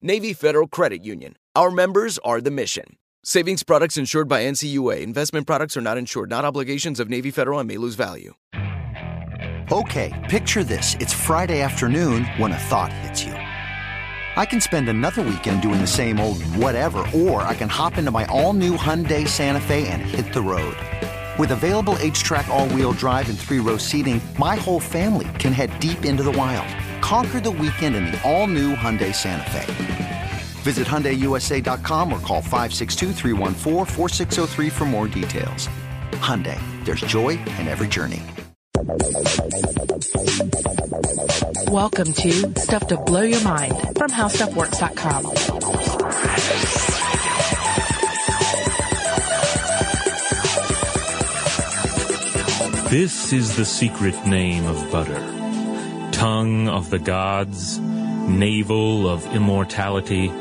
Navy Federal Credit Union. Our members are the mission. Savings products insured by NCUA. Investment products are not insured. Not obligations of Navy Federal and may lose value. Okay, picture this. It's Friday afternoon when a thought hits you. I can spend another weekend doing the same old whatever, or I can hop into my all-new Hyundai Santa Fe and hit the road. With available H-Trac all-wheel drive and 3-row seating, my whole family can head deep into the wild. Conquer the weekend in the all-new Hyundai Santa Fe. Visit HyundaiUSA.com or call 562-314-4603 for more details. Hyundai, there's joy in every journey. Welcome to Stuff to Blow Your Mind from HowStuffWorks.com. This is the secret name of butter. Tongue of the gods, navel of immortality.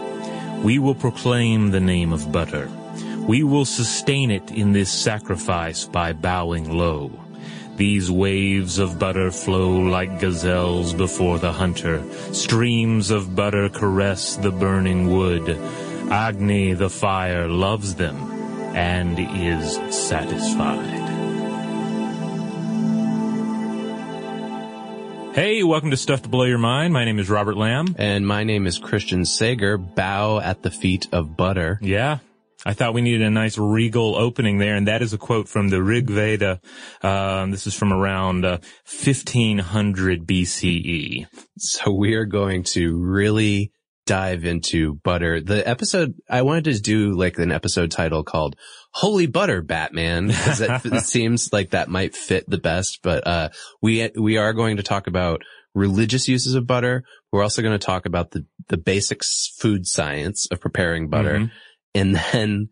We will proclaim the name of butter. We will sustain it in this sacrifice by bowing low. These waves of butter flow like gazelles before the hunter. Streams of butter caress the burning wood. Agni, the fire, loves them and is satisfied. Hey, welcome to Stuff to Blow Your Mind. My name is Robert Lamb. And my name is Christian Sager. Bow at the feet of butter. Yeah. I thought we needed a nice regal opening there, and that is a quote from the Rig Veda. This is from around 1500 BCE. So we are going to really dive into butter. The episode, I wanted to do like an episode title called Holy Butter, Batman, because it seems like that might fit the best. But we are going to talk about religious uses of butter. We're also going to talk about the basic food science of preparing butter, and then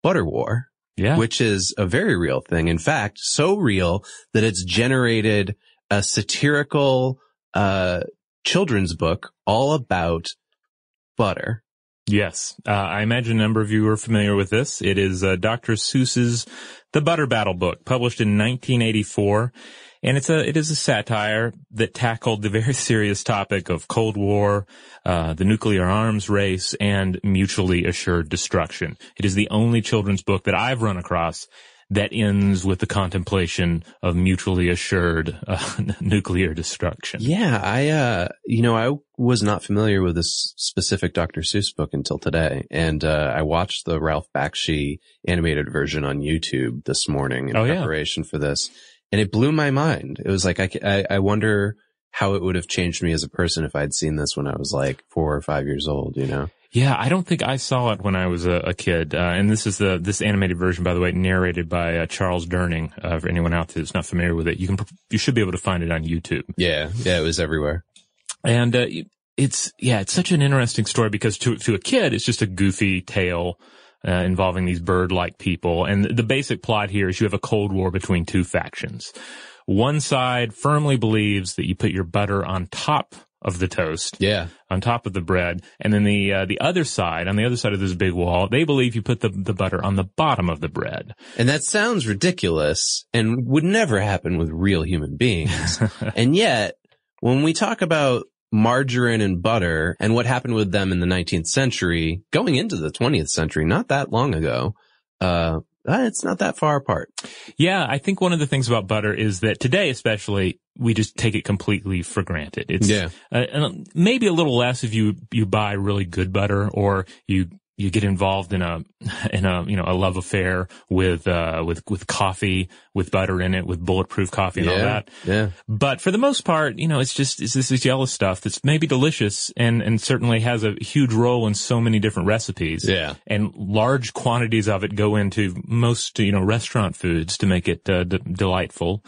butter war, which is a very real thing. In fact, so real that it's generated a satirical children's book all about butter. Yes. I imagine a number of you are familiar with this. It is Dr. Seuss's The Butter Battle Book, published in 1984. And it is a satire that tackled the very serious topic of Cold War, the nuclear arms race, and mutually assured destruction. It is the only children's book that I've run across that ends with the contemplation of mutually assured nuclear destruction. Yeah, I was not familiar with this specific Dr. Seuss book until today, and I watched the Ralph Bakshi animated version on YouTube this morning in preparation for this, and it blew my mind. It was like, I wonder how it would have changed me as a person if I'd seen this when I was like 4 or 5 years old, you know? Yeah, I don't think I saw it when I was a kid. And this is this animated version, by the way, narrated by Charles Durning. For anyone out there that's not familiar with it, you should be able to find it on YouTube. Yeah, it was everywhere. And it's such an interesting story because to a kid, it's just a goofy tale involving these bird-like people. And the basic plot here is you have a Cold War between two factions. One side firmly believes that you put your butter on top of the toast. Yeah. On top of the bread. And then the other side, on the other side of this big wall, they believe you put the butter on the bottom of the bread. And that sounds ridiculous and would never happen with real human beings. And yet, when we talk about margarine and butter and what happened with them in the 19th century, going into the 20th century, not that long ago, it's not that far apart. Yeah, I think one of the things about butter is that today especially, we just take it completely for granted. It's and maybe a little less if you buy really good butter or you get involved in a a love affair with coffee, with butter in it, with bulletproof coffee and all that. Yeah. But for the most part, it's this yellow stuff that's maybe delicious and certainly has a huge role in so many different recipes. Yeah. And large quantities of it go into most, restaurant foods to make it delightful.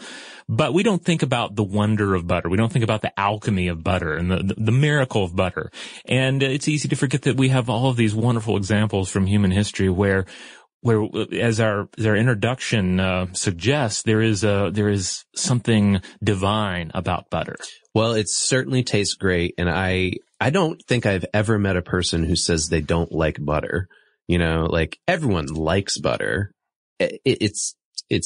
But we don't think about the wonder of butter. We don't think about the alchemy of butter and the miracle of butter. And it's easy to forget that we have all of these wonderful examples from human history where as our introduction suggests, there is something divine about butter. Well, it certainly tastes great, and I don't think I've ever met a person who says they don't like butter. Everyone likes butter. It's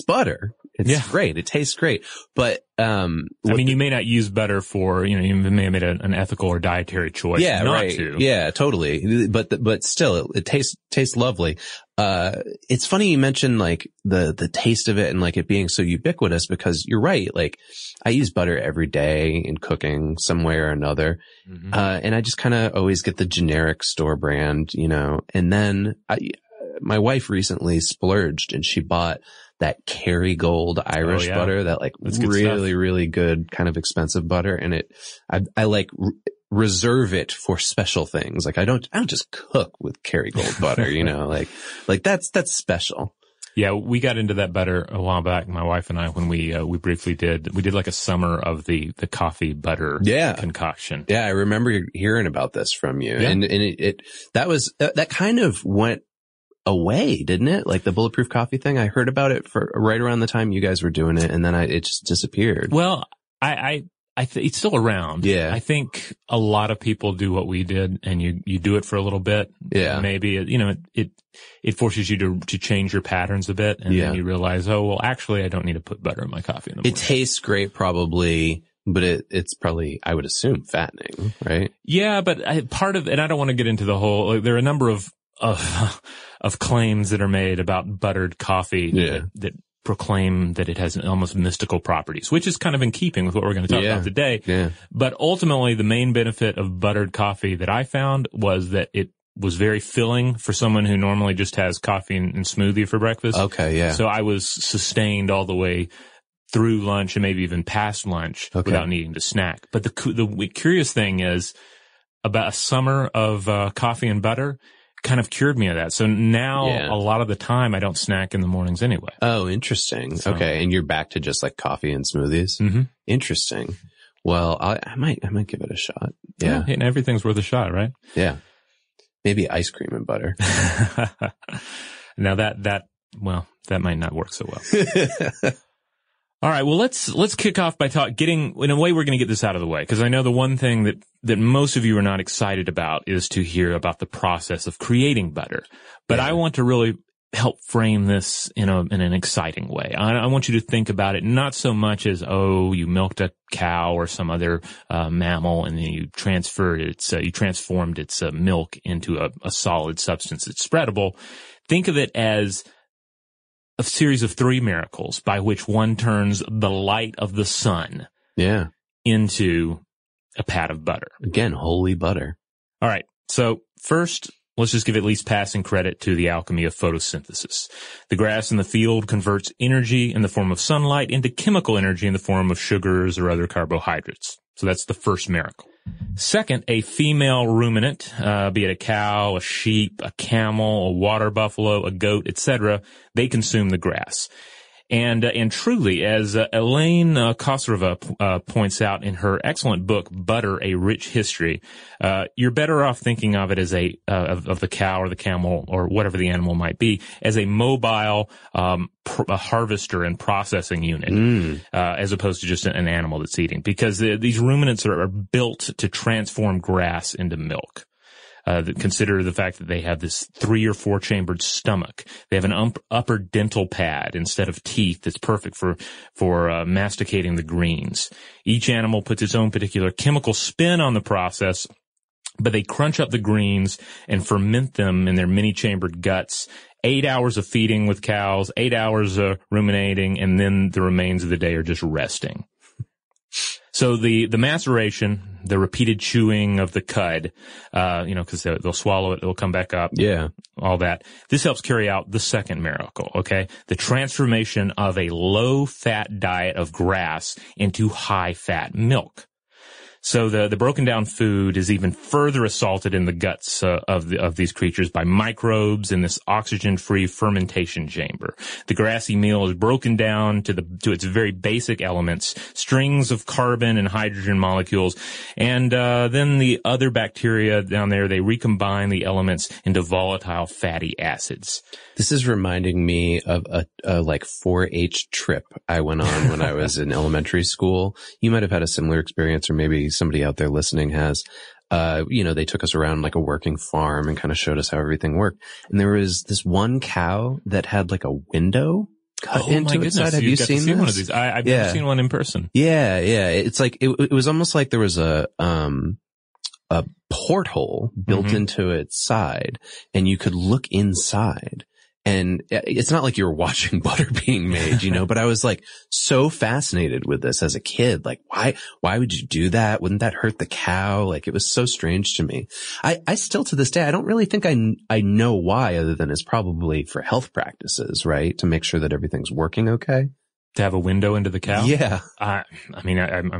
butter. It's great. It tastes great. But you may not use butter for, you may have made an ethical or dietary choice not to. Yeah, totally. But still, it tastes lovely. It's funny you mentioned the taste of it and it being so ubiquitous, because you're right. I use butter every day in cooking some way or another. Mm-hmm. And I just kind of always get the generic store brand, and then my wife recently splurged and she bought that Kerrygold Irish butter, that really good kind of expensive butter. And I reserve it for special things. I don't just cook with Kerrygold butter, that's special. Yeah, we got into that butter a while back, my wife and I, when we briefly did. We did a summer of the coffee butter concoction. Yeah, I remember hearing about this from you. Yeah. And it that was, that kind of went away, didn't it? The bulletproof coffee thing, I heard about it for right around the time you guys were doing it, and then it just disappeared. Well, it's still around. Yeah. I think a lot of people do what we did, and you do it for a little bit. Yeah. Maybe, it forces you to change your patterns a bit, and then you realize, actually, I don't need to put butter in my coffee anymore. It tastes great, probably. But it's probably, I would assume, fattening, right? Yeah, but I don't want to get into the whole, there are a number of claims that are made about buttered coffee that proclaim that it has almost mystical properties, which is kind of in keeping with what we're going to talk about today. Yeah. But ultimately, the main benefit of buttered coffee that I found was that it was very filling for someone who normally just has coffee and smoothie for breakfast. Okay, yeah. So I was sustained all the way through lunch and maybe even past lunch without needing to snack. But the curious thing is, about a summer of coffee and butter kind of cured me of that. So now a lot of the time I don't snack in the mornings anyway. Oh, interesting. So, okay. And you're back to just coffee and smoothies. Mm-hmm. Interesting. Well, I might give it a shot. Yeah. And everything's worth a shot, right? Yeah. Maybe ice cream and butter. Now that might not work so well. All right. Well, let's kick off by in a way, we're going to get this out of the way, because I know the one thing that most of you are not excited about is to hear about the process of creating butter. But I want to really help frame this in an exciting way. I want you to think about it not so much as, you milked a cow or some other mammal and then you transformed its milk into a solid substance that's spreadable. Think of it as a series of three miracles by which one turns the light of the sun into a pat of butter. Again, holy butter. All right. So first, let's just give at least passing credit to the alchemy of photosynthesis. The grass in the field converts energy in the form of sunlight into chemical energy in the form of sugars or other carbohydrates. So that's the first miracle. Second, a female ruminant, be it a cow, a sheep, a camel, a water buffalo, a goat, etc., they consume the grass. And truly, as Elaine Khosrova points out in her excellent book, Butter: A Rich History, you're better off thinking of it as of the cow or the camel or whatever the animal might be, as a mobile a harvester and processing unit, as opposed to just an animal that's eating, because these ruminants are built to transform grass into milk. Consider the fact that they have this 3 or 4 chambered stomach. They have an upper dental pad instead of teeth that's perfect for masticating the greens. Each animal puts its own particular chemical spin on the process, but they crunch up the greens and ferment them in their many chambered guts. 8 hours of feeding with cows, 8 hours of ruminating, and then the remains of the day are just resting. So the maceration, the repeated chewing of the cud, because they'll swallow it, they'll come back up. Yeah. All that. This helps carry out the second miracle, okay? The transformation of a low-fat diet of grass into high-fat milk. So the broken down food is even further assaulted in the guts of these creatures by microbes in this oxygen-free fermentation chamber. The grassy meal is broken down to its very basic elements, strings of carbon and hydrogen molecules, and then the other bacteria down there, they recombine the elements into volatile fatty acids. This is reminding me of a 4-H trip I went on when I was in elementary school. You might have had a similar experience, or maybe somebody out there listening has. They took us around like a working farm and kind of showed us how everything worked. And there was this one cow that had like a window cut into its side. Have you seen this? One of these. I've never seen one in person. Yeah, yeah. It's like it was almost like there was a porthole built into its side, and you could look inside. And it's not like you were watching butter being made, but I was like so fascinated with this as a kid. Like, why would you do that? Wouldn't that hurt the cow? Like, it was so strange to me. I still to this day, I don't really think I know why, other than it's probably for health practices, right? To make sure that everything's working okay. To have a window into the cow? Yeah. I'm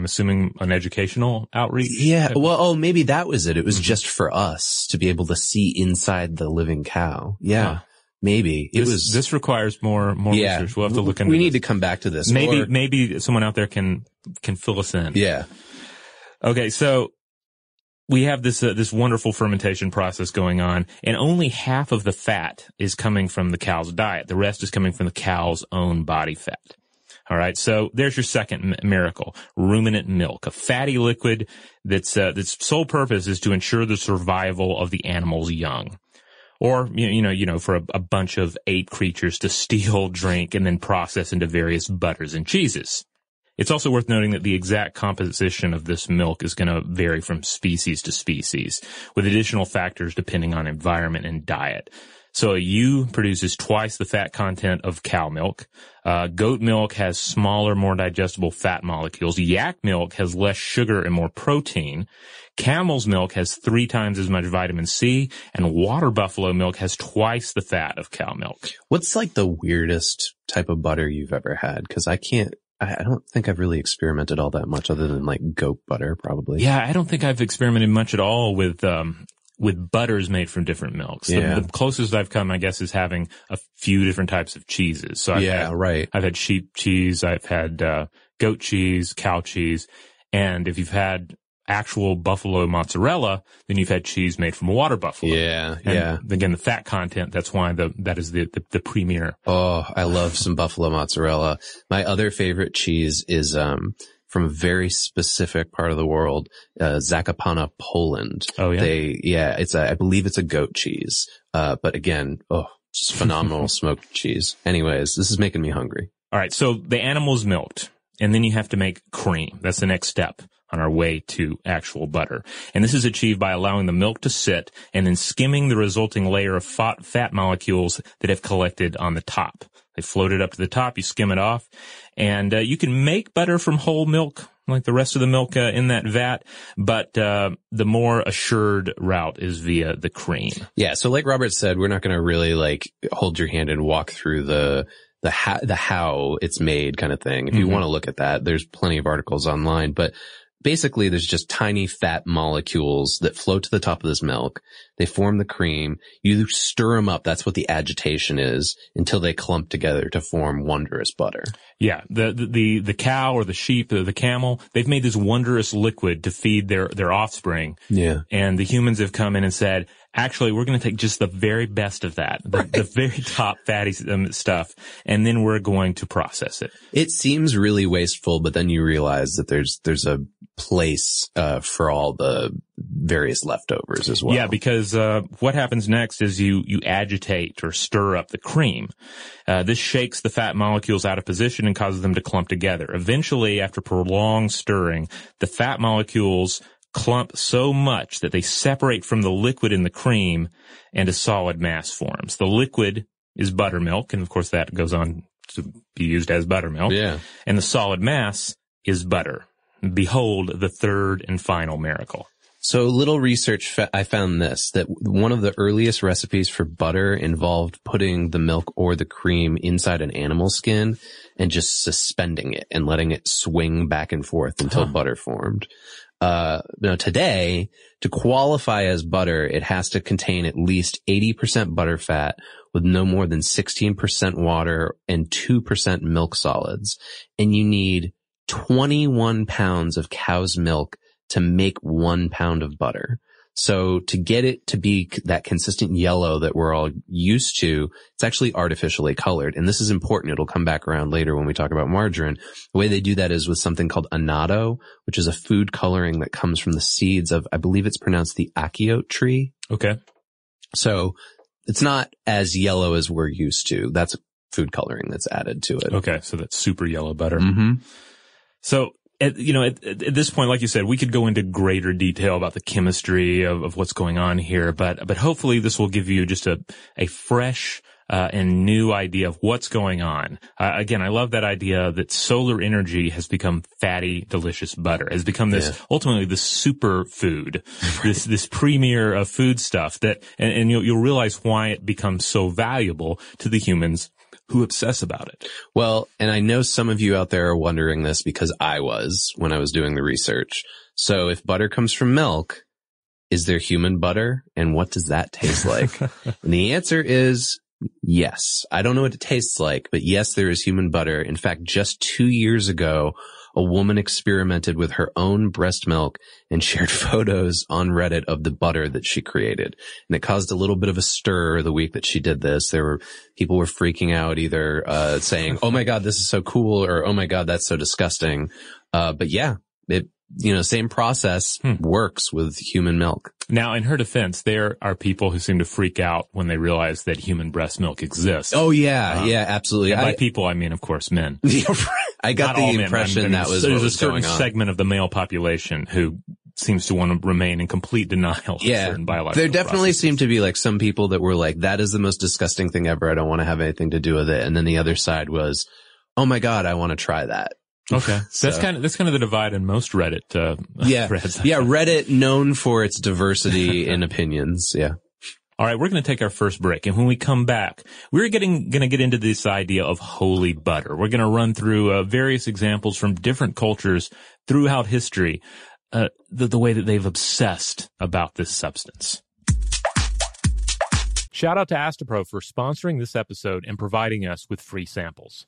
assuming an educational outreach. Yeah. Well, maybe that was it. It was just for us to be able to see inside the living cow. Yeah. Huh. Maybe this requires more research. We'll have to look into it. We need to come back to this. Maybe someone out there can fill us in. Yeah. Okay. So we have this wonderful fermentation process going on, and only half of the fat is coming from the cow's diet. The rest is coming from the cow's own body fat. All right. So there's your second miracle, ruminant milk, a fatty liquid that's sole purpose is to ensure the survival of the animal's young. Or, for a bunch of ape creatures to steal, drink, and then process into various butters and cheeses. It's also worth noting that the exact composition of this milk is going to vary from species to species, with additional factors depending on environment and diet. So a ewe produces twice the fat content of cow milk. Goat milk has smaller, more digestible fat molecules. Yak milk has less sugar and more protein. Camel's milk has 3 times as much vitamin C. And water buffalo milk has twice the fat of cow milk. What's like the weirdest type of butter you've ever had? Because I don't think I've really experimented all that much, other than like goat butter probably. Yeah, I don't think I've experimented much at all with butters made from different milks. Yeah. The closest I've come, I guess, is having a few different types of cheeses. So I've had sheep cheese, I've had goat cheese, cow cheese, and if you've had actual buffalo mozzarella, then you've had cheese made from water buffalo. Yeah, and yeah. Again, the fat content, that's why that is the premier. Oh, I love some buffalo mozzarella. My other favorite cheese is from a very specific part of the world, Zakopane, Poland. Oh, yeah. I believe it's a goat cheese. But again, just phenomenal smoked cheese. Anyways, this is making me hungry. All right. So the animal's milked, and then you have to make cream. That's the next step on our way to actual butter. And this is achieved by allowing the milk to sit and then skimming the resulting layer of fat molecules that have collected on the top. They float it up to the top, you skim it off, and you can make butter from whole milk, like the rest of the milk in that vat, but the more assured route is via the cream. Yeah, so like Robert said, we're not going to really like hold your hand and walk through the how it's made kind of thing. If you want to look at that, there's plenty of articles online, but basically there's just tiny fat molecules that float to the top of this milk. They form the cream. You stir them up. That's what the agitation is, until they clump together to form wondrous butter. Yeah. The cow or the sheep or the camel, they've made this wondrous liquid to feed their offspring. Yeah. And the humans have come in and said, actually, we're going to take just the very best of that, the very top fatty stuff, and then we're going to process it. It seems really wasteful, but then you realize that there's a place for all the various leftovers as well. Yeah, because what happens next is you agitate or stir up the cream. This shakes the fat molecules out of position and causes them to clump together. Eventually, after prolonged stirring, the fat molecules clump so much that they separate from the liquid in the cream and a solid mass forms. The liquid is buttermilk, and of course that goes on to be used as buttermilk. Yeah. And the solid mass is butter. Behold the third and final miracle. So little research, I found this, that one of the earliest recipes for butter involved putting the milk or the cream inside an animal skin and just suspending it and letting it swing back and forth until butter formed. Now today, to qualify as butter, it has to contain at least 80% butter fat with no more than 16% water and 2% milk solids. And you need 21 pounds of cow's milk to make 1 pound of butter. So to get it to be that consistent yellow that we're all used to, it's actually artificially colored. And this is important. It'll come back around later when we talk about margarine. The way they do that is with something called annatto, which is a food coloring that comes from the seeds of, I believe it's pronounced the achiote tree. Okay. So it's not as yellow as we're used to. That's food coloring that's added to it. Okay. So that's super yellow butter. Mm-hmm. So, at this point, like you said, we could go into greater detail about the chemistry of what's going on here, but hopefully this will give you just a fresh and new idea of what's going on. Again, I love that idea that solar energy has become fatty, delicious butter, has become this, ultimately the super food, this premier of food stuff that, and you'll realize why it becomes so valuable to the humans who obsess about it. Well, and I know some of you out there are wondering this because I was when I was doing the research. So if butter comes from milk, is there human butter? And what does that taste like? And the answer is yes. I don't know what it tastes like, but yes, there is human butter. In fact, just 2 years ago, a woman experimented with her own breast milk and shared photos on Reddit of the butter that she created. And it caused a little bit of a stir the week that she did this. People were freaking out, either saying, oh my God, this is so cool, or oh my God, that's so disgusting. But yeah, same process works with human milk. Now, in her defense, there are people who seem to freak out when they realize that human breast milk exists. Oh, yeah. Yeah, absolutely. By people, I mean, of course, men. I got the impression there's a certain segment of the male population who seems to want to remain in complete denial of certain biological processes. There definitely seemed to be like some people that were like, that is the most disgusting thing ever. I don't want to have anything to do with it. And then the other side was, oh, my God, I want to try that. Okay. So that's kind of the divide in most Reddit threads. Yeah, Reddit known for its diversity in opinions, yeah. All right, we're going to take our first break, and when we come back, we're going to get into this idea of holy butter. We're going to run through various examples from different cultures throughout history, the way that they've obsessed about this substance. Shout out to Astepro for sponsoring this episode and providing us with free samples.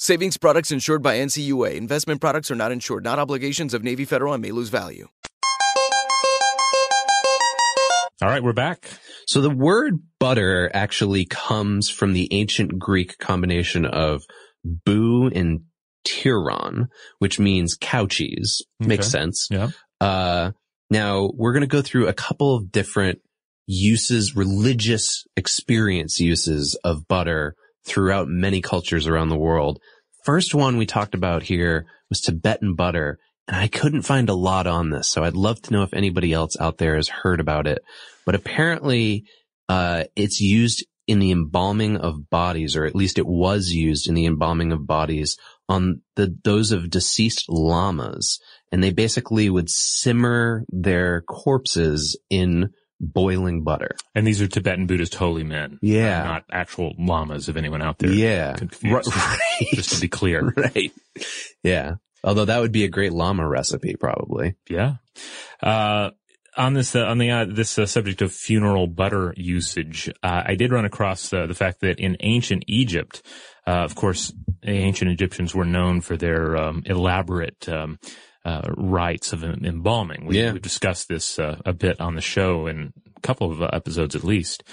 Savings products insured by NCUA. Investment products are not insured, not obligations of Navy Federal and may lose value. All right, we're back. So the word butter actually comes from the ancient Greek combination of boo and tyron, which means cow cheese. Okay. Makes sense. Yeah. Now we're going to go through a couple of different uses, religious experience uses of butter throughout many cultures around the world. First one we talked about here was Tibetan butter, and I couldn't find a lot on this, so I'd love to know if anybody else out there has heard about it. But apparently it's used in the embalming of bodies, or at least it was used in the embalming of bodies on those of deceased llamas, and they basically would simmer their corpses in boiling butter. And these are Tibetan Buddhist holy men. Yeah. Not actual llamas, if anyone out there. Yeah. Confused. Right. Just to be clear. Right. Yeah. Although that would be a great llama recipe, probably. Yeah. On this subject of funeral butter usage, I did run across the fact that in ancient Egypt, of course, ancient Egyptians were known for their elaborate rites of embalming. We've discussed this a bit on the show in a couple of episodes at least.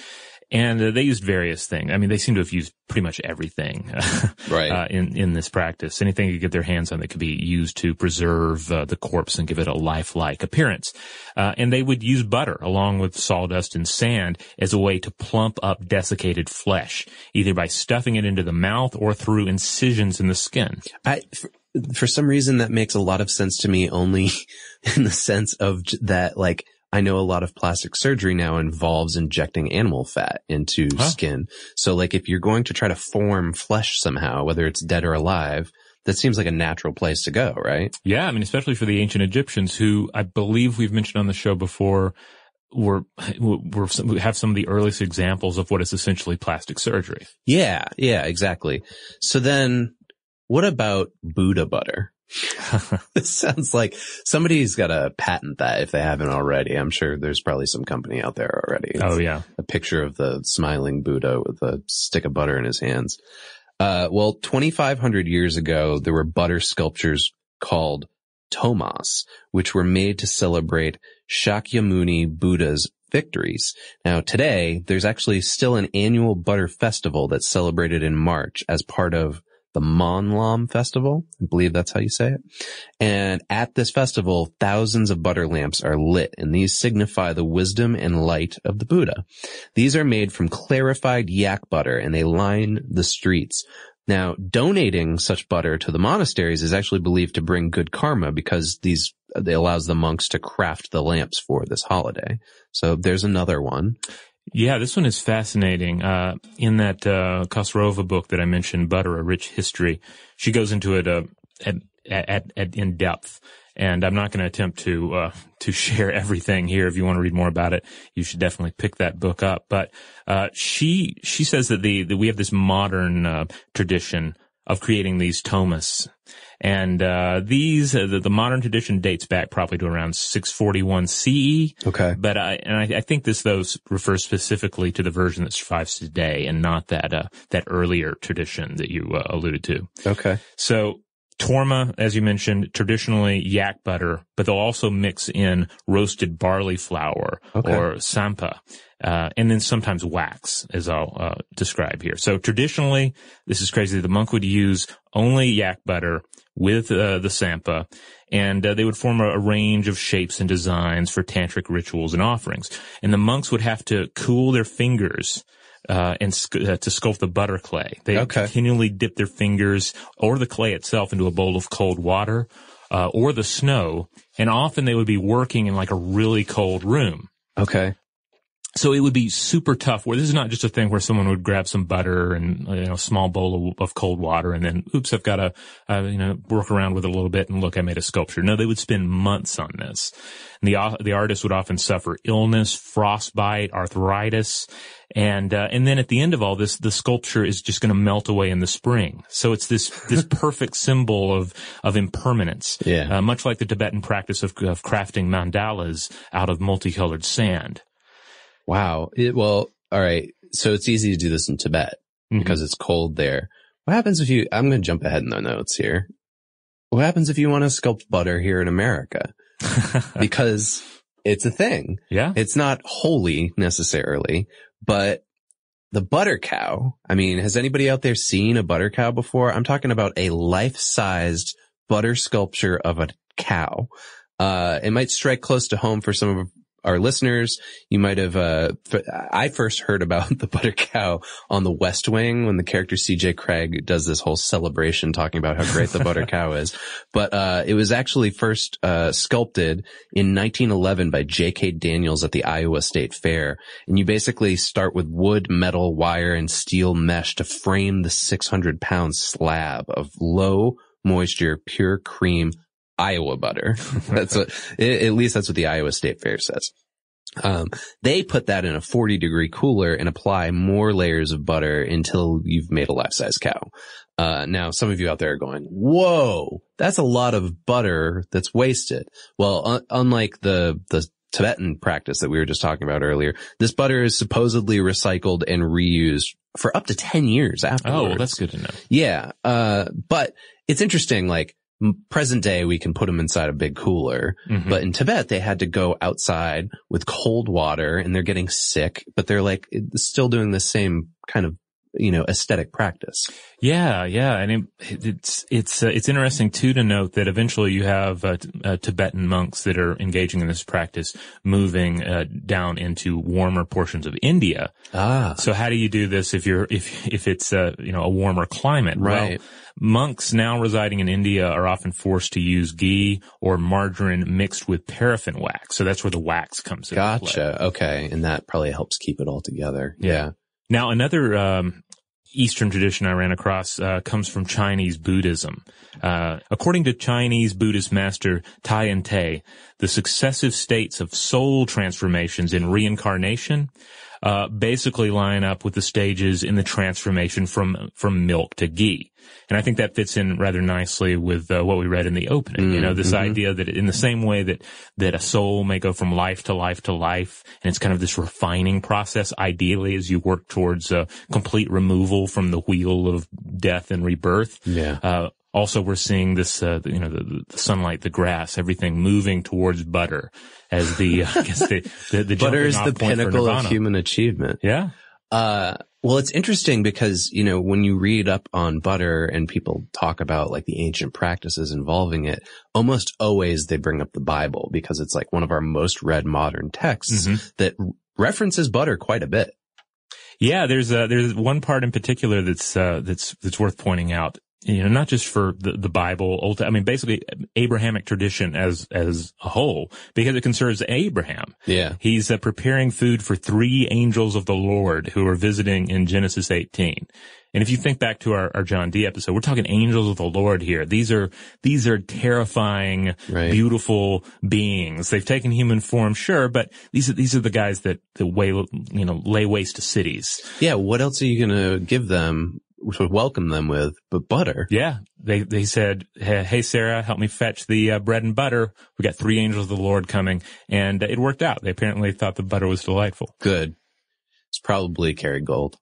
And they used various things. I mean, they seem to have used pretty much everything right. In this practice. Anything you could get their hands on that could be used to preserve the corpse and give it a lifelike appearance. And they would use butter along with sawdust and sand as a way to plump up desiccated flesh, either by stuffing it into the mouth or through incisions in the skin. For some reason, that makes a lot of sense to me only in the sense of that, like, I know a lot of plastic surgery now involves injecting animal fat into skin. So, like, if you're going to try to form flesh somehow, whether it's dead or alive, that seems like a natural place to go, right? Yeah, I mean, especially for the ancient Egyptians who I believe we've mentioned on the show before we have some of the earliest examples of what is essentially plastic surgery. Yeah, exactly. So then, what about Buddha butter? This sounds like somebody's got to patent that if they haven't already. I'm sure there's probably some company out there already. Oh, yeah. A picture of the smiling Buddha with a stick of butter in his hands. 2,500 years ago, there were butter sculptures called tomas, which were made to celebrate Shakyamuni Buddha's victories. Now, today, there's actually still an annual butter festival that's celebrated in March as part of the Monlam Festival, I believe that's how you say it. And at this festival, thousands of butter lamps are lit, and these signify the wisdom and light of the Buddha. These are made from clarified yak butter, and they line the streets. Now, donating such butter to the monasteries is actually believed to bring good karma because it allows the monks to craft the lamps for this holiday. So there's another one. Yeah, this one is fascinating. In that Khosrova book that I mentioned, Butter: A Rich History, she goes into it in depth. And I'm not going to attempt to share everything here. If you want to read more about it, you should definitely pick that book up. But, she says that we have this modern, tradition of creating these Thomas. And, the modern tradition dates back probably to around 641 CE. Okay. But I think this though refers specifically to the version that survives today and not that earlier tradition that you alluded to. Okay. So, Torma, as you mentioned, traditionally yak butter, but they'll also mix in roasted barley flour or sampa, and then sometimes wax, as I'll describe here. So traditionally, this is crazy, the monk would use only yak butter with the sampa, and they would form a range of shapes and designs for tantric rituals and offerings. And the monks would have to cool their fingers and to sculpt the butter clay. They continually dip their fingers or the clay itself into a bowl of cold water, or the snow. And often they would be working in like a really cold room. Okay. So it would be super tough, where this is not just a thing where someone would grab some butter and, a small bowl of cold water and then, oops, I've got to, work around with it a little bit and look, I made a sculpture. No, they would spend months on this. And the artist would often suffer illness, frostbite, arthritis. And then at the end of all this, the sculpture is just going to melt away in the spring. So it's this perfect symbol of impermanence. Yeah. Much like the Tibetan practice of crafting mandalas out of multicolored sand. Wow. All right. So it's easy to do this in Tibet because it's cold there. What happens if I'm going to jump ahead in the notes here. What happens if you want to sculpt butter here in America? Because it's a thing. Yeah. It's not holy necessarily, but the butter cow, has anybody out there seen a butter cow before? I'm talking about a life-sized butter sculpture of a cow. It might strike close to home for some of our listeners. You might have, I first heard about the butter cow on The West Wing when the character CJ Craig does this whole celebration talking about how great the butter cow is. But, it was actually first, sculpted in 1911 by J.K. Daniels at the Iowa State Fair. And you basically start with wood, metal, wire, and steel mesh to frame the 600-pound slab of low moisture, pure cream Iowa butter. That's what, at least that's what the Iowa State Fair says. They put that in a 40-degree cooler and apply more layers of butter until you've made a life-size cow. Now some of you out there are going, whoa, that's a lot of butter that's wasted. Well, unlike the Tibetan practice that we were just talking about earlier, this butter is supposedly recycled and reused for up to 10 years afterwards. Oh, well, that's good to know. Yeah. But it's interesting, present day, we can put them inside a big cooler, but in Tibet, they had to go outside with cold water and they're getting sick, but they're still doing the same kind of, aesthetic practice. Yeah. Yeah. And it's interesting too, to note that eventually you have, Tibetan monks that are engaging in this practice, moving, down into warmer portions of India. Ah. So how do you do this if it's, a warmer climate? Right. Well, monks now residing in India are often forced to use ghee or margarine mixed with paraffin wax. So that's where the wax comes in. Gotcha. Okay. And that probably helps keep it all together. Yeah. Now, another Eastern tradition I ran across comes from Chinese Buddhism. According to Chinese Buddhist master Tian Te, the successive states of soul transformations in reincarnation basically line up with the stages in the transformation from milk to ghee. And I think that fits in rather nicely with what we read in the opening. This idea that in the same way that a soul may go from life to life to life, and it's kind of this refining process, ideally, as you work towards complete removal from the wheel of death and rebirth. Yeah. Also, we're seeing this, the sunlight, the grass, everything moving towards butter as the butter is the pinnacle of human achievement. Yeah. Well, it's interesting because, when you read up on butter and people talk about the ancient practices involving it, almost always they bring up the Bible because it's one of our most read modern texts that references butter quite a bit. Yeah, there's one part in particular that's worth pointing out. You know, not just for the Bible, basically Abrahamic tradition as a whole, because it concerns Abraham. Yeah. He's preparing food for three angels of the Lord who are visiting in Genesis 18. And if you think back to our John D episode, we're talking angels of the Lord here. These are terrifying, right, beautiful beings. They've taken human form, sure, but these are the guys that lay waste to cities. Yeah. What else are you going to give them? Would welcome them with, but butter. Yeah. They said, hey, Sarah, help me fetch the bread and butter. We got three angels of the Lord coming. And it worked out. They apparently thought the butter was delightful. Good. It's probably Kerrygold.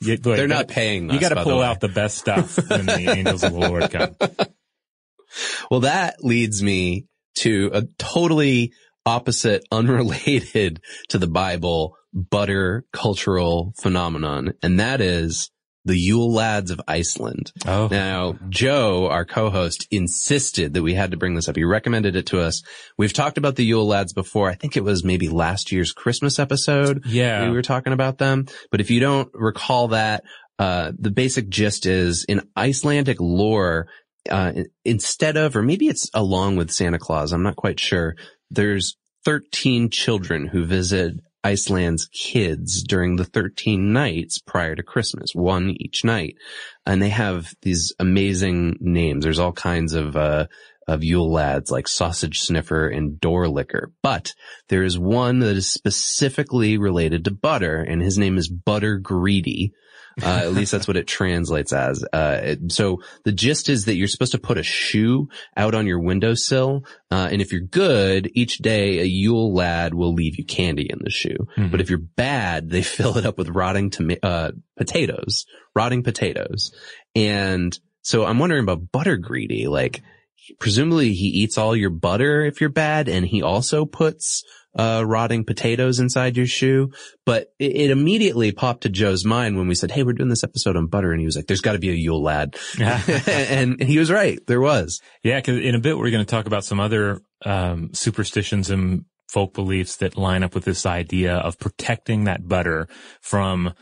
They're not paying us. You got to pull out the best stuff when the angels of the Lord come. Well, that leads me to a totally opposite, unrelated to the Bible, butter cultural phenomenon. And that is the Yule Lads of Iceland. Oh. Now, Joe, our co-host, insisted that we had to bring this up. He recommended it to us. We've talked about the Yule Lads before. I think it was maybe last year's Christmas episode. Yeah. We were talking about them. But if you don't recall that, the basic gist is in Icelandic lore, instead of, or maybe it's along with Santa Claus, I'm not quite sure, there's 13 children who visit Iceland's kids during the 13 nights prior to Christmas, one each night. And they have these amazing names. There's all kinds of Yule Lads like Sausage Sniffer and Door Licker. But there is one that is specifically related to butter, and his name is Butter Greedy. At least that's what it translates as. So the gist is that you're supposed to put a shoe out on your windowsill. And if you're good, each day a Yule Lad will leave you candy in the shoe. Mm-hmm. But if you're bad, they fill it up with rotting potatoes. And so I'm wondering about Butter Greedy. Like, presumably he eats all your butter if you're bad, and he also puts rotting potatoes inside your shoe. But it immediately popped to Joe's mind when we said, hey, we're doing this episode on butter. And he was like, there's got to be a Yule Lad. And he was right. There was. Yeah. Cause in a bit, we're going to talk about some other, superstitions and folk beliefs that line up with this idea of protecting that butter from,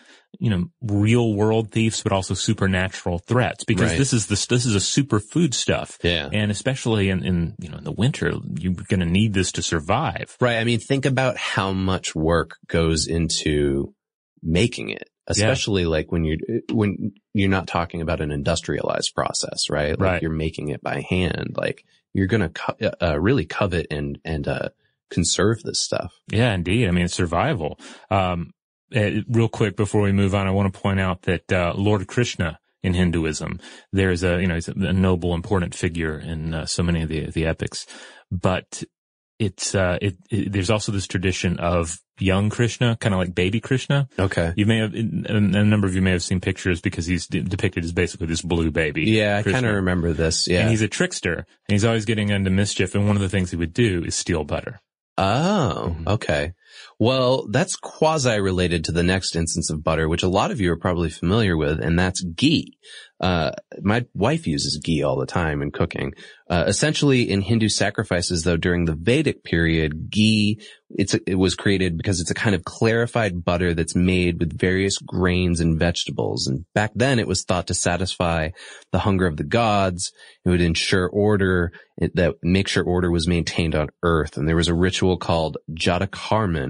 real world thieves, but also supernatural threats, because right, this is a super food stuff. Yeah. And especially in the winter, you're going to need this to survive. Right. I mean, think about how much work goes into making it, especially like when you're not talking about an industrialized process, right? Like right, you're making it by hand. Like you're going to really covet and conserve this stuff. Yeah, indeed. I mean, it's survival. Real quick before we move on, I want to point out that Lord Krishna in Hinduism, there's he's a noble, important figure in so many of the epics, but there's also this tradition of young Krishna, kind of like baby Krishna. Okay. You may have, a number of you may have seen pictures, because he's depicted as basically this blue baby. Yeah, Krishna. I kind of remember this. Yeah. And he's a trickster, and he's always getting into mischief. And one of the things he would do is steal butter. Oh, okay. Well, that's quasi-related to the next instance of butter, which a lot of you are probably familiar with, and that's ghee. My wife uses ghee all the time in cooking. Essentially, in Hindu sacrifices, though, during the Vedic period, ghee, it was created because it's a kind of clarified butter that's made with various grains and vegetables. And back then, it was thought to satisfy the hunger of the gods. It would ensure order, make sure order was maintained on earth. And there was a ritual called Jatakarman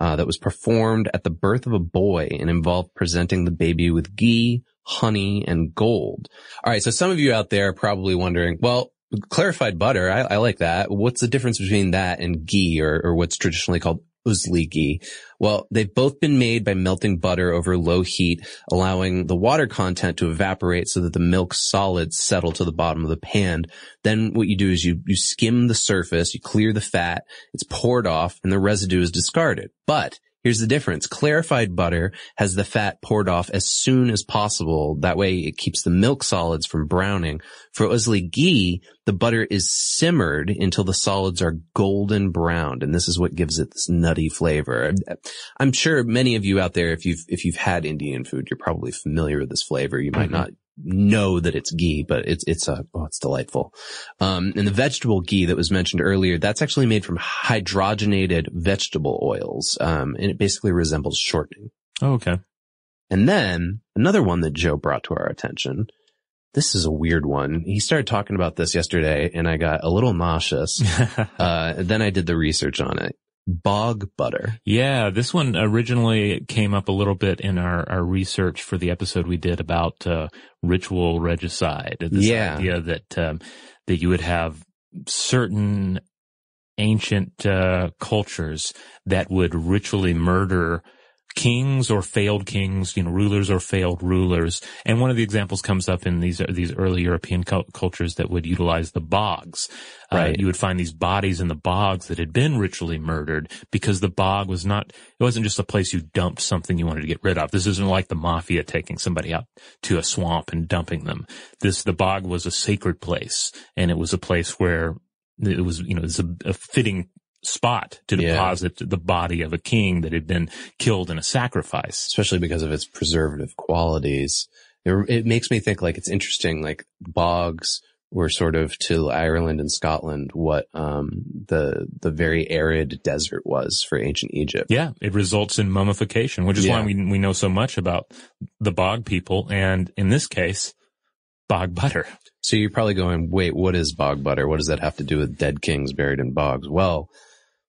that was performed at the birth of a boy and involved presenting the baby with ghee, honey, and gold. All right, so some of you out there are probably wondering, well, clarified butter, I like that. What's the difference between that and ghee, or what's traditionally called usli ghee? Well, they've both been made by melting butter over low heat, allowing the water content to evaporate so that the milk solids settle to the bottom of the pan. Then what you do is you skim the surface, you clear the fat, it's poured off, and the residue is discarded. But here's the difference. Clarified butter has the fat poured off as soon as possible. That way it keeps the milk solids from browning. For usli ghee, the butter is simmered until the solids are golden browned, and this is what gives it this nutty flavor. I'm sure many of you out there, if you've had Indian food, you're probably familiar with this flavor. You might not know that it's ghee, but it's delightful. And the vegetable ghee that was mentioned earlier, that's actually made from hydrogenated vegetable oils. And it basically resembles shortening. Oh, okay. And then another one that Joe brought to our attention. This is a weird one. He started talking about this yesterday and I got a little nauseous. Then I did the research on it. Bog butter. Yeah, this one originally came up a little bit in our research for the episode we did about ritual regicide. This idea that that you would have certain ancient cultures that would ritually murder kings or failed kings, you know, rulers or failed rulers. And one of the examples comes up in these early European cultures that would utilize the bogs. Right. You would find these bodies in the bogs that had been ritually murdered because the bog was not, it wasn't just a place you dumped something you wanted to get rid of. This isn't like the mafia taking somebody out to a swamp and dumping them. The bog was a sacred place, and it was a place where it was, you know, it's a fitting spot to deposit the body of a king that had been killed in a sacrifice. Especially because of its preservative qualities. It makes me think, like, it's interesting, like, bogs were sort of to Ireland and Scotland what the very arid desert was for ancient Egypt. Yeah, it results in mummification, which is why we know so much about the bog people, and in this case, bog butter. So you're probably going, wait, what is bog butter? What does that have to do with dead kings buried in bogs? Well,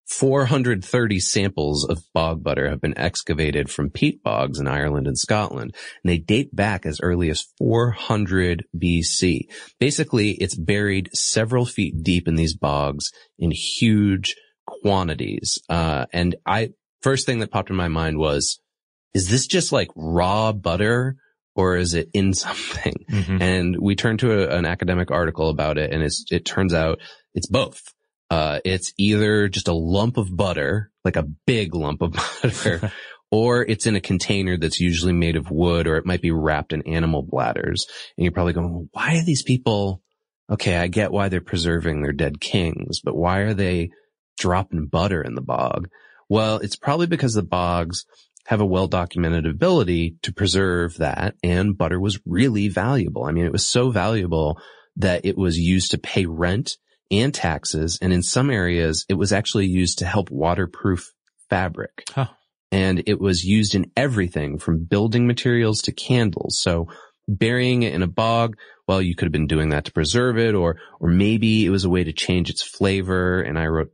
430 samples of bog butter have been excavated from peat bogs in Ireland and Scotland, and they date back as early as 400 BC. Basically, it's buried several feet deep in these bogs in huge quantities. And first thing that popped in my mind was, is this just like raw butter, or is it in something? Mm-hmm. And we turned to an academic article about it, and it turns out it's both. It's either just a lump of butter, like a big lump of butter, or it's in a container that's usually made of wood, or it might be wrapped in animal bladders. And you're probably going, well, why are these people, okay, I get why they're preserving their dead kings, but why are they dropping butter in the bog? Well, it's probably because the bogs have a well-documented ability to preserve that, and butter was really valuable. I mean, it was so valuable that it was used to pay rent and taxes, and in some areas, it was actually used to help waterproof fabric. Huh. And it was used in everything from building materials to candles. So burying it in a bog, well, you could have been doing that to preserve it, or maybe it was a way to change its flavor, and I wrote,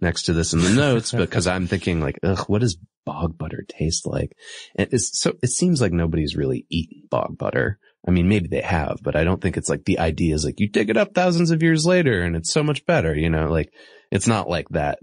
next to this in the notes, because I'm thinking, like, what is bog butter taste like? And it seems like nobody's really eaten bog butter. I mean, maybe they have, but I don't think it's like the idea is like you dig it up thousands of years later and it's so much better, you know, like it's not like that.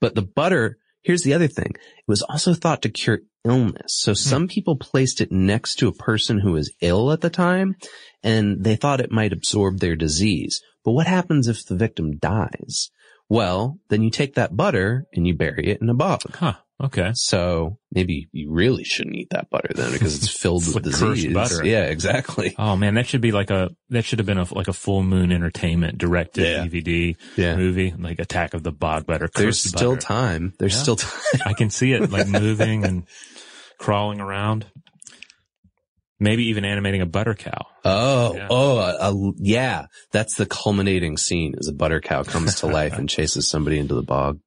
But the butter, here's the other thing. It was also thought to cure illness. So some people placed it next to a person who was ill at the time, and they thought it might absorb their disease. But what happens if the victim dies? Well, then you take that butter and you bury it in a bog. Huh. Okay. So maybe you really shouldn't eat that butter then, because it's filled with disease. Butter. Yeah, exactly. Oh man, that should be like that should have been a Full Moon Entertainment directed DVD movie, like Attack of the Bog Butter. There's still butter. Time. There's still time. I can see it like moving and crawling around. Maybe even animating a butter cow. That's the culminating scene, as a butter cow comes to life and chases somebody into the bog.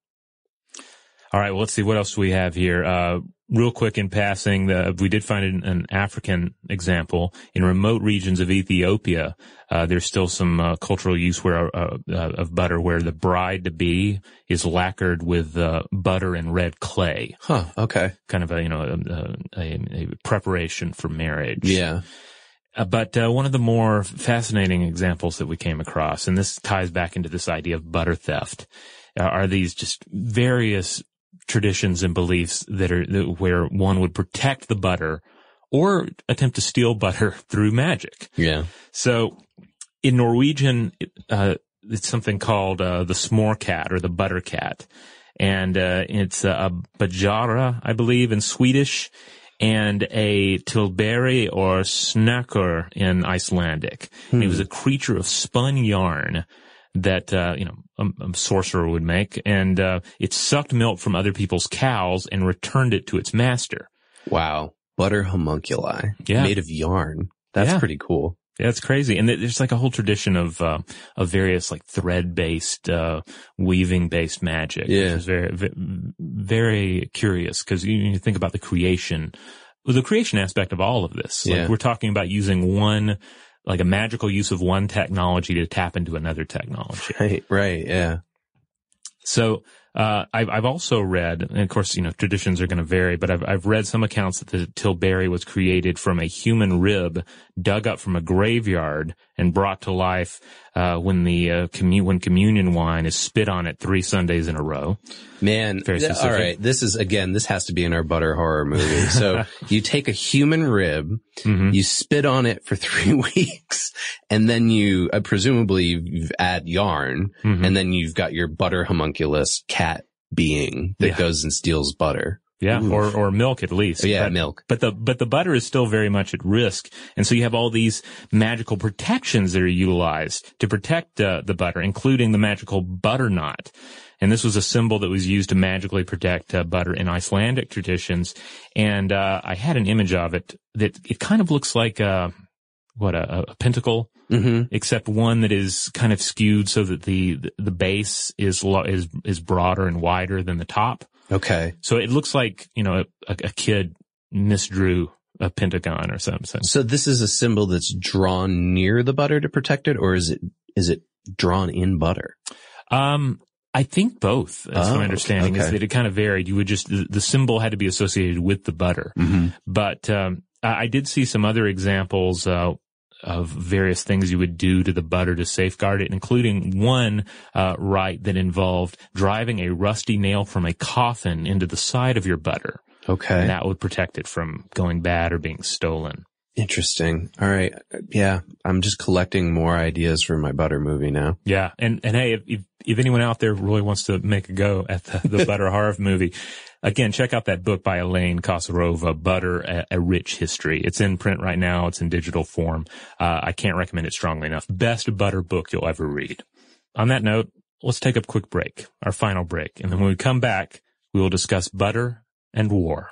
All right, well, let's see what else we have here. Real quick in passing, we did find an African example. In remote regions of Ethiopia, there's still some cultural use of butter where the bride-to-be is lacquered with butter and red clay. Huh, okay. Kind of a preparation for marriage. Yeah. But one of the more fascinating examples that we came across, and this ties back into this idea of butter theft, are these just various traditions and beliefs where one would protect the butter or attempt to steal butter through magic. Yeah. So in Norwegian, it's something called the s'more cat or the butter cat. And it's a bajara, I believe, in Swedish, and a tilberi or snacker in Icelandic. It was a creature of spun yarn that a sorcerer would make, and it sucked milk from other people's cows and returned it to its master. Wow. Butter homunculi. Yeah. Made of yarn. That's pretty cool. Yeah, it's crazy. And there's like a whole tradition of various like thread-based, weaving-based magic. Yeah. Which is very, very curious, because you think about the creation the creation aspect of all of this. Like, we're talking about using one, like a magical use of one technology to tap into another technology. Right. Yeah. So, I've also read, and of course, you know, traditions are going to vary, but I've read some accounts that the Tilbury was created from a human rib dug up from a graveyard and brought to life, when communion wine is spit on it 3 Sundays in a row. Man. All right. This has to be in our butter horror movie. So you take a human rib, you spit on it for 3 weeks, and then you, presumably you add yarn, and then you've got your butter homunculus cat being that goes and steals butter. Yeah. Oof. Or milk at least. Yeah, milk. But the butter is still very much at risk. And so you have all these magical protections that are utilized to protect the butter, including the magical butter knot. And this was a symbol that was used to magically protect butter in Icelandic traditions. And, I had an image of it that it kind of looks like, a pentacle, except one that is kind of skewed so that the base is broader and wider than the top. Okay. So it looks like, you know, a kid misdrew a pentagon or something. So this is a symbol that's drawn near the butter to protect it, or is it drawn in butter? I think both, as my understanding is that it kind of varied. You would just, the symbol had to be associated with the butter. But, I did see some other examples, of various things you would do to the butter to safeguard it, including one rite that involved driving a rusty nail from a coffin into the side of your butter. Okay. And that would protect it from going bad or being stolen. Interesting. All right. Yeah. I'm just collecting more ideas for my butter movie now. Yeah. And hey, if anyone out there really wants to make a go at the butter horror movie, again, check out that book by Elaine Khosrova, Butter: A Rich History. It's in print right now. It's in digital form. I can't recommend it strongly enough. Best butter book you'll ever read. On that note, let's take a quick break, our final break. And then when we come back, we will discuss butter and war.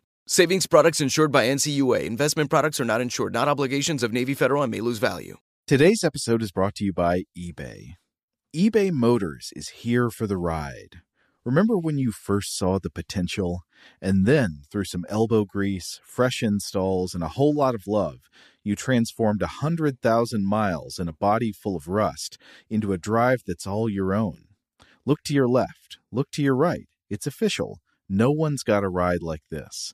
Savings products insured by NCUA. Investment products are not insured, not obligations of Navy Federal and may lose value. Today's episode is brought to you by eBay. eBay Motors is here for the ride. Remember when you first saw the potential? And then, through some elbow grease, fresh installs, and a whole lot of love, you transformed 100,000 miles and a body full of rust into a drive that's all your own. Look to your left. Look to your right. It's official. No one's got a ride like this.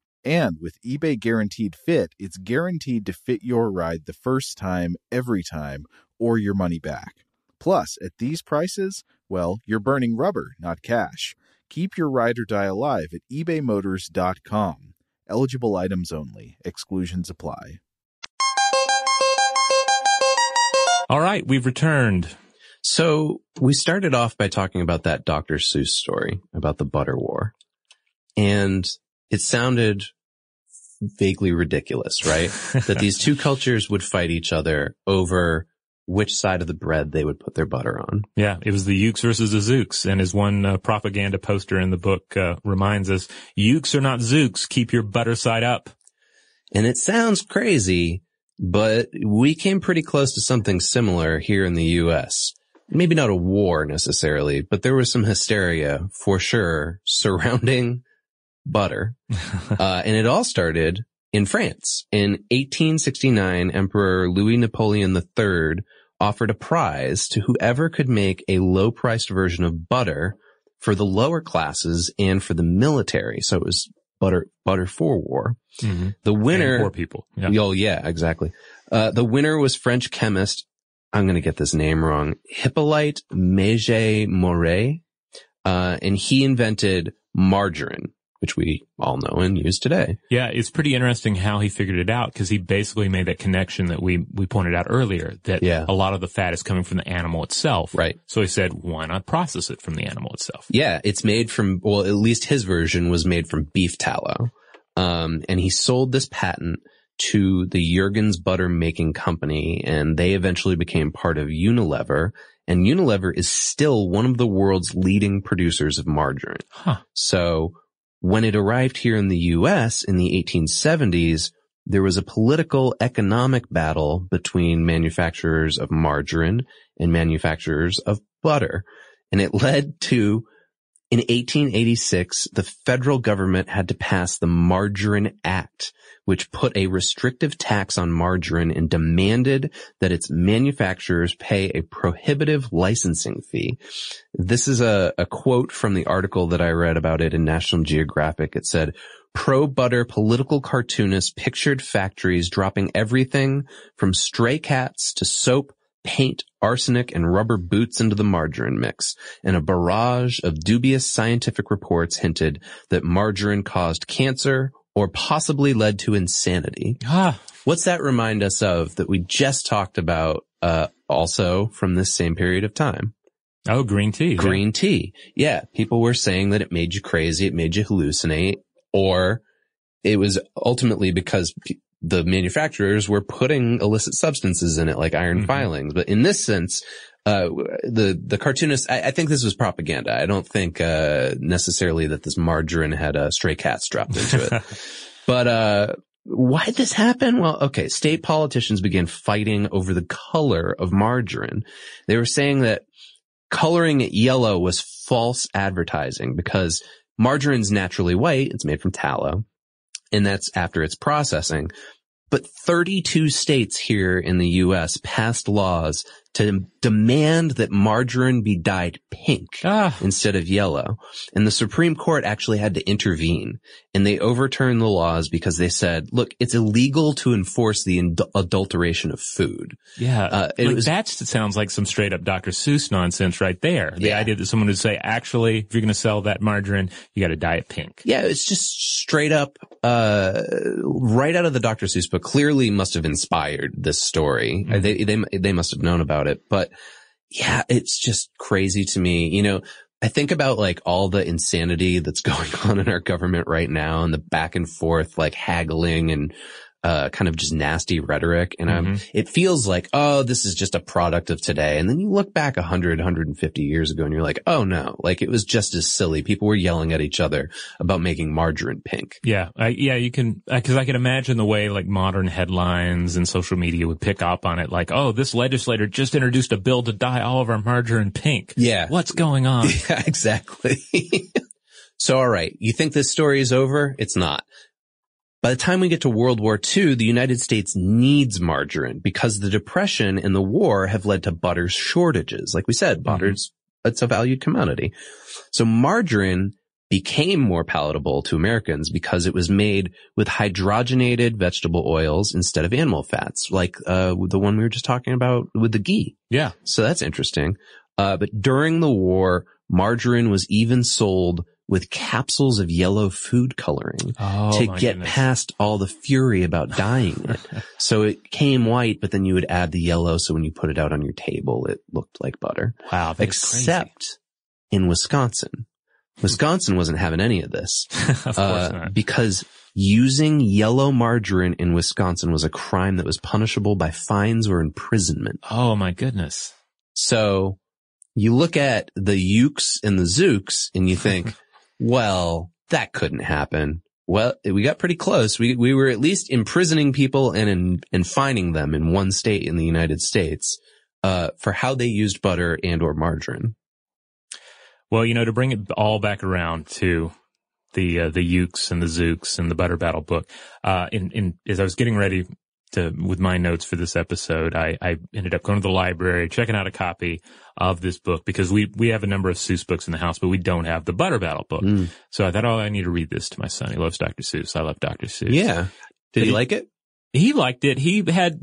And with eBay Guaranteed Fit, it's guaranteed to fit your ride the first time, every time, or your money back. Plus, at these prices, well, you're burning rubber, not cash. Keep your ride or die alive at ebaymotors.com. Eligible items only. Exclusions apply. All right, we've returned. So we started off by talking about that Dr. Seuss story about the butter war. And it sounded vaguely ridiculous, right? That these two cultures would fight each other over which side of the bread they would put their butter on. Yeah, it was the Ukes versus the Zooks. And as one propaganda poster in the book reminds us, Ukes are not Zooks. Keep your butter side up. And it sounds crazy, but we came pretty close to something similar here in the U.S. Maybe not a war necessarily, but there was some hysteria for sure surrounding butter. And it all started in France. In 1869, Emperor Louis Napoleon III offered a prize to whoever could make a low-priced version of butter for the lower classes and for the military. So it was butter for war. Mm-hmm. The winner, and poor people. Yeah. Oh yeah, exactly. The winner was French chemist. I'm going to get this name wrong. Hippolyte Méger-Maurer. And he invented margarine, which we all know and use today. Yeah, it's pretty interesting how he figured it out, because he basically made that connection that we pointed out earlier, that a lot of the fat is coming from the animal itself. Right. So he said, why not process it from the animal itself? Yeah, it's made from, well, at least his version was made from beef tallow. And he sold this patent to the Jergens Butter Making Company, and they eventually became part of Unilever. And Unilever is still one of the world's leading producers of margarine. Huh. So when it arrived here in the U.S. in the 1870s, there was a political economic battle between manufacturers of margarine and manufacturers of butter. And it led to, in 1886, the federal government had to pass the Margarine Act, which put a restrictive tax on margarine and demanded that its manufacturers pay a prohibitive licensing fee. This is a quote from the article that I read about it in National Geographic. It said, pro-butter political cartoonists pictured factories dropping everything from stray cats to soap, paint, arsenic, and rubber boots into the margarine mix, and a barrage of dubious scientific reports hinted that margarine caused cancer or possibly led to insanity. Ah. What's that remind us of that we just talked about also from this same period of time? Oh, green tea. Green tea. Yeah, people were saying that it made you crazy, it made you hallucinate, or it was ultimately because the manufacturers were putting illicit substances in it, like iron filings. But in this sense, the cartoonists, I think this was propaganda. I don't think necessarily that this margarine had stray cats dropped into it. But why did this happen? Well, okay, state politicians began fighting over the color of margarine. They were saying that coloring it yellow was false advertising because margarine's naturally white. It's made from tallow. And that's after its processing. But 32 states here in the U.S. passed laws to demand that margarine be dyed pink instead of yellow. And the Supreme Court actually had to intervene. And they overturned the laws because they said, look, it's illegal to enforce the adulteration of food. Yeah. That sounds like some straight up Dr. Seuss nonsense right there. The idea that someone would say, actually, if you're going to sell that margarine, you got to dye it pink. Yeah, it's just straight up right out of the Dr. Seuss book. Clearly must have inspired this story. Mm-hmm. They must have known about it, but yeah, it's just crazy to me. You know, I think about like all the insanity that's going on in our government right now and the back and forth, like haggling and kind of just nasty rhetoric. And it feels like, oh, this is just a product of today. And then you look back 100, 150 years ago and you're like, oh no, like it was just as silly. People were yelling at each other about making margarine pink. Yeah. You can, cause I can imagine the way like modern headlines and social media would pick up on it. Like, oh, this legislator just introduced a bill to dye all of our margarine pink. Yeah. What's going on? Yeah, exactly. So, all right. You think this story is over? It's not. By the time we get to World War II, the United States needs margarine because the Depression and the war have led to butter shortages. Like we said, butter's it's a valued commodity. So margarine became more palatable to Americans because it was made with hydrogenated vegetable oils instead of animal fats, like the one we were just talking about with the ghee. Yeah. So that's interesting. But during the war, margarine was even sold with capsules of yellow food coloring to get past all the fury about dyeing it. So it came white, but then you would add the yellow. So when you put it out on your table, it looked like butter. Wow. Except in Wisconsin. Wisconsin wasn't having any of this of course not. Because using yellow margarine in Wisconsin was a crime that was punishable by fines or imprisonment. Oh my goodness. So you look at the ukes and the zooks and you think, well, that couldn't happen. Well, we got pretty close. We were at least imprisoning people and fining them in one state in the United States, for how they used butter and or margarine. Well, you know, to bring it all back around to the ukes and the zooks and the Butter Battle Book, as I was getting ready with my notes for this episode, I ended up going to the library, checking out a copy of this book because we have a number of Seuss books in the house, but we don't have the Butter Battle Book. Mm. So I thought, I need to read this to my son. He loves Dr. Seuss. I love Dr. Seuss. Yeah. Did he like it? He liked it. He had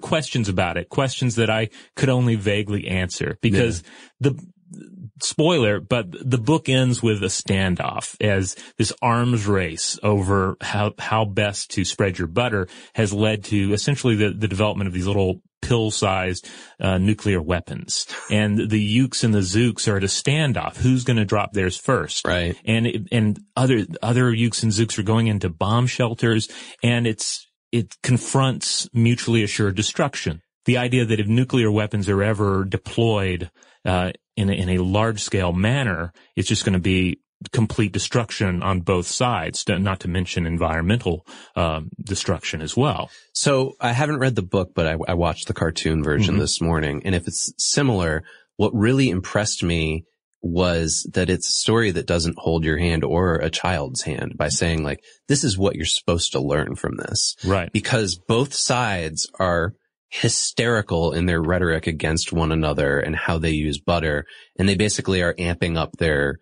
questions about it, questions that I could only vaguely answer because spoiler, but the book ends with a standoff as this arms race over how best to spread your butter has led to essentially the development of these little pill-sized nuclear weapons. And the ukes and the zooks are at a standoff. Who's going to drop theirs first? Right. And other ukes and zooks are going into bomb shelters, and it confronts mutually assured destruction. The idea that if nuclear weapons are ever deployed in a large-scale manner, it's just going to be complete destruction on both sides, not to mention environmental destruction as well. So I haven't read the book, but I watched the cartoon version this morning. And if it's similar, what really impressed me was that it's a story that doesn't hold your hand or a child's hand by saying, like, this is what you're supposed to learn from this. Right. Because both sides are hysterical in their rhetoric against one another and how they use butter. And they basically are amping up their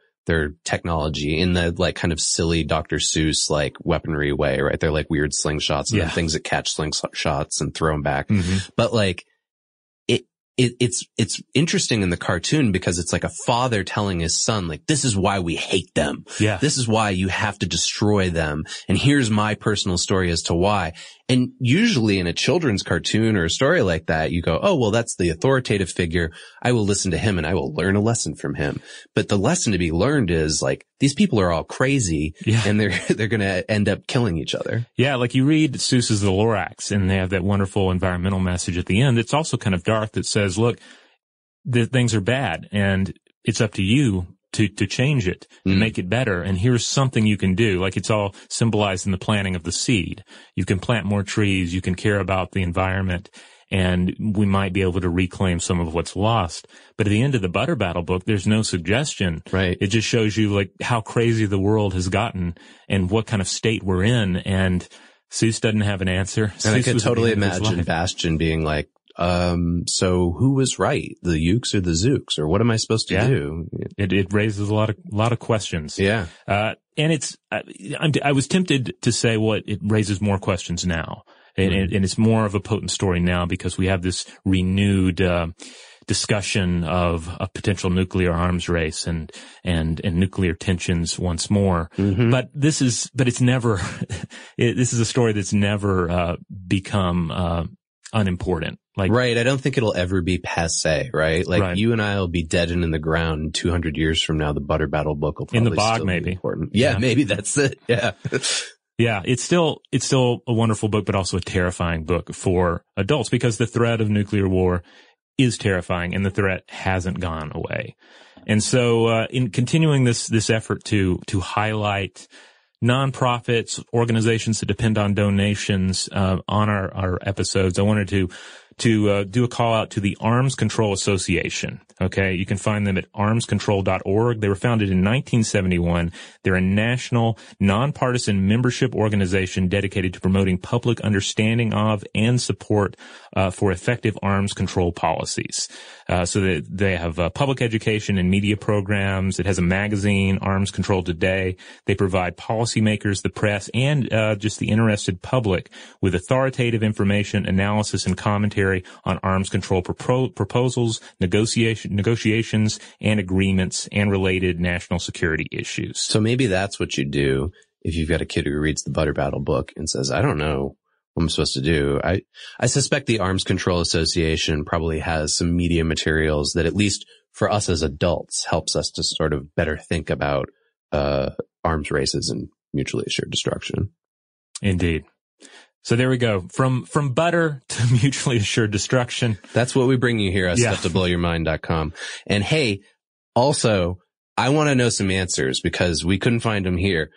technology in the, like, kind of silly Dr. Seuss, like, weaponry way, right? They're like weird slingshots and things that catch slingshots and throw them back. Mm-hmm. But, like, it's interesting in the cartoon because it's like a father telling his son, like, this is why we hate them. Yeah. This is why you have to destroy them. And here's my personal story as to why. And usually in a children's cartoon or a story like that, you go, oh, well, that's the authoritative figure. I will listen to him and I will learn a lesson from him. But the lesson to be learned is, like, these people are all crazy and they're going to end up killing each other. Yeah. Like, you read Seuss's The Lorax and they have that wonderful environmental message at the end. It's also kind of dark that says, look, the things are bad and it's up to you to change it and make it better. And here's something you can do. Like, it's all symbolized in the planting of the seed. You can plant more trees. You can care about the environment, and we might be able to reclaim some of what's lost. But at the end of the Butter Battle Book, there's no suggestion. Right. It just shows you, like, how crazy the world has gotten and what kind of state we're in. And Seuss doesn't have an answer. And Seuss, I could totally imagine Bastian being like, so who was right, the ukes or the zooks, or what am I supposed to do? It raises a lot of questions. Yeah. And I was tempted to say, well, it raises more questions now. And it's more of a potent story now because we have this renewed, discussion of a potential nuclear arms race and nuclear tensions once more. Mm-hmm. This is a story that's never, become, unimportant. Like, right. I don't think it'll ever be passe, right? Like, right. You and I will be dead and in the ground 200 years from now. The Butter Battle Book will probably in the bog, still maybe. Be important. Yeah, yeah, maybe that's it. Yeah. Yeah. It's still a wonderful book, but also a terrifying book for adults because the threat of nuclear war is terrifying and the threat hasn't gone away. And so, in continuing this effort to highlight nonprofits, organizations that depend on donations, on our episodes, I wanted to to do a call out to the Arms Control Association. Okay, you can find them at armscontrol.org. They were founded in 1971. They're a national, nonpartisan membership organization dedicated to promoting public understanding of and support for effective arms control policies. So that they have public education and media programs. It has a magazine, Arms Control Today. They provide policymakers, the press, and just the interested public with authoritative information, analysis, and commentary on arms control proposals, negotiations, and agreements, and related national security issues. So maybe that's what you do if you've got a kid who reads the Butter Battle book and says, I don't know what I'm supposed to do. I suspect the Arms Control Association probably has some media materials that, at least for us as adults, helps us to sort of better think about arms races and mutually assured destruction. Indeed. So there we go. From butter to mutually assured destruction. That's what we bring you here at StuffToBlowYourMind.com. And hey, also, I want to know some answers because we couldn't find them here.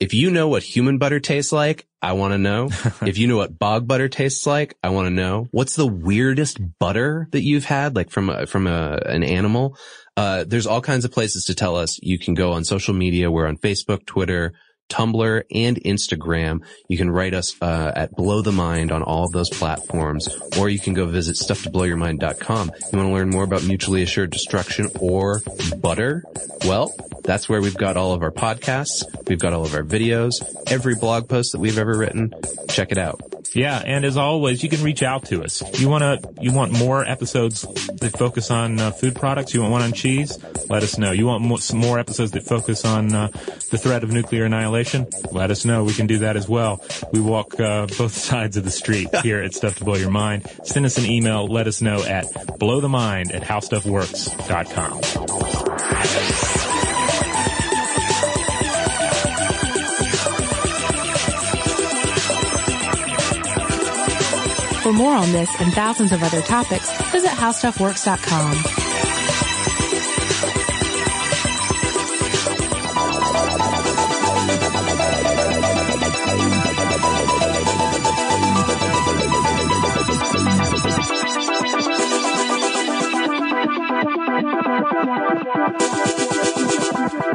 If you know what human butter tastes like, I want to know. If you know what bog butter tastes like, I want to know. What's the weirdest butter that you've had, like from an animal? There's all kinds of places to tell us. You can go on social media. We're on Facebook, Twitter, Tumblr, and Instagram. You can write us at Blow the Mind on all of those platforms, or you can go visit StuffToBlowYourMind.com. You want to learn more about mutually assured destruction or butter? Well, that's where we've got all of our podcasts. We've got all of our videos, every blog post that we've ever written. Check it out. Yeah, and as always, you can reach out to us. You want more episodes that focus on food products? You want one on cheese? Let us know. You want more episodes that focus on the threat of nuclear annihilation? Let us know. We can do that as well. We walk both sides of the street here at Stuff to Blow Your Mind. Send us an email. Let us know at blowthemind@howstuffworks.com. For more on this and thousands of other topics, visit HowStuffWorks.com.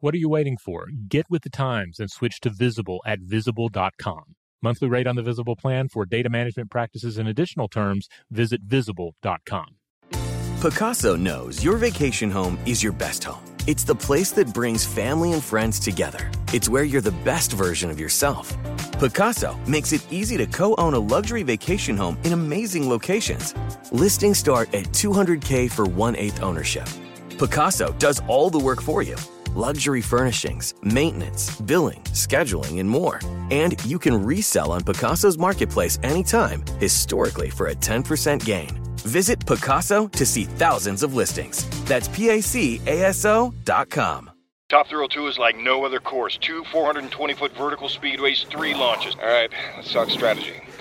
What are you waiting for? Get with the times and switch to Visible at Visible.com. Monthly rate on the Visible plan. For data management practices and additional terms, visit Visible.com. Pacaso knows your vacation home is your best home. It's the place that brings family and friends together. It's where you're the best version of yourself. Pacaso makes it easy to co-own a luxury vacation home in amazing locations. Listings start at $200K for 1/8 ownership. Pacaso does all the work for you. Luxury furnishings, maintenance, billing, scheduling, and more. And you can resell on Pacaso's marketplace anytime, historically for a 10% gain. Visit Pacaso to see thousands of listings. That's Pacaso.com. Top Thrill 2 is like no other course. 2 420-foot vertical speedways, 3 launches. All right, let's talk strategy.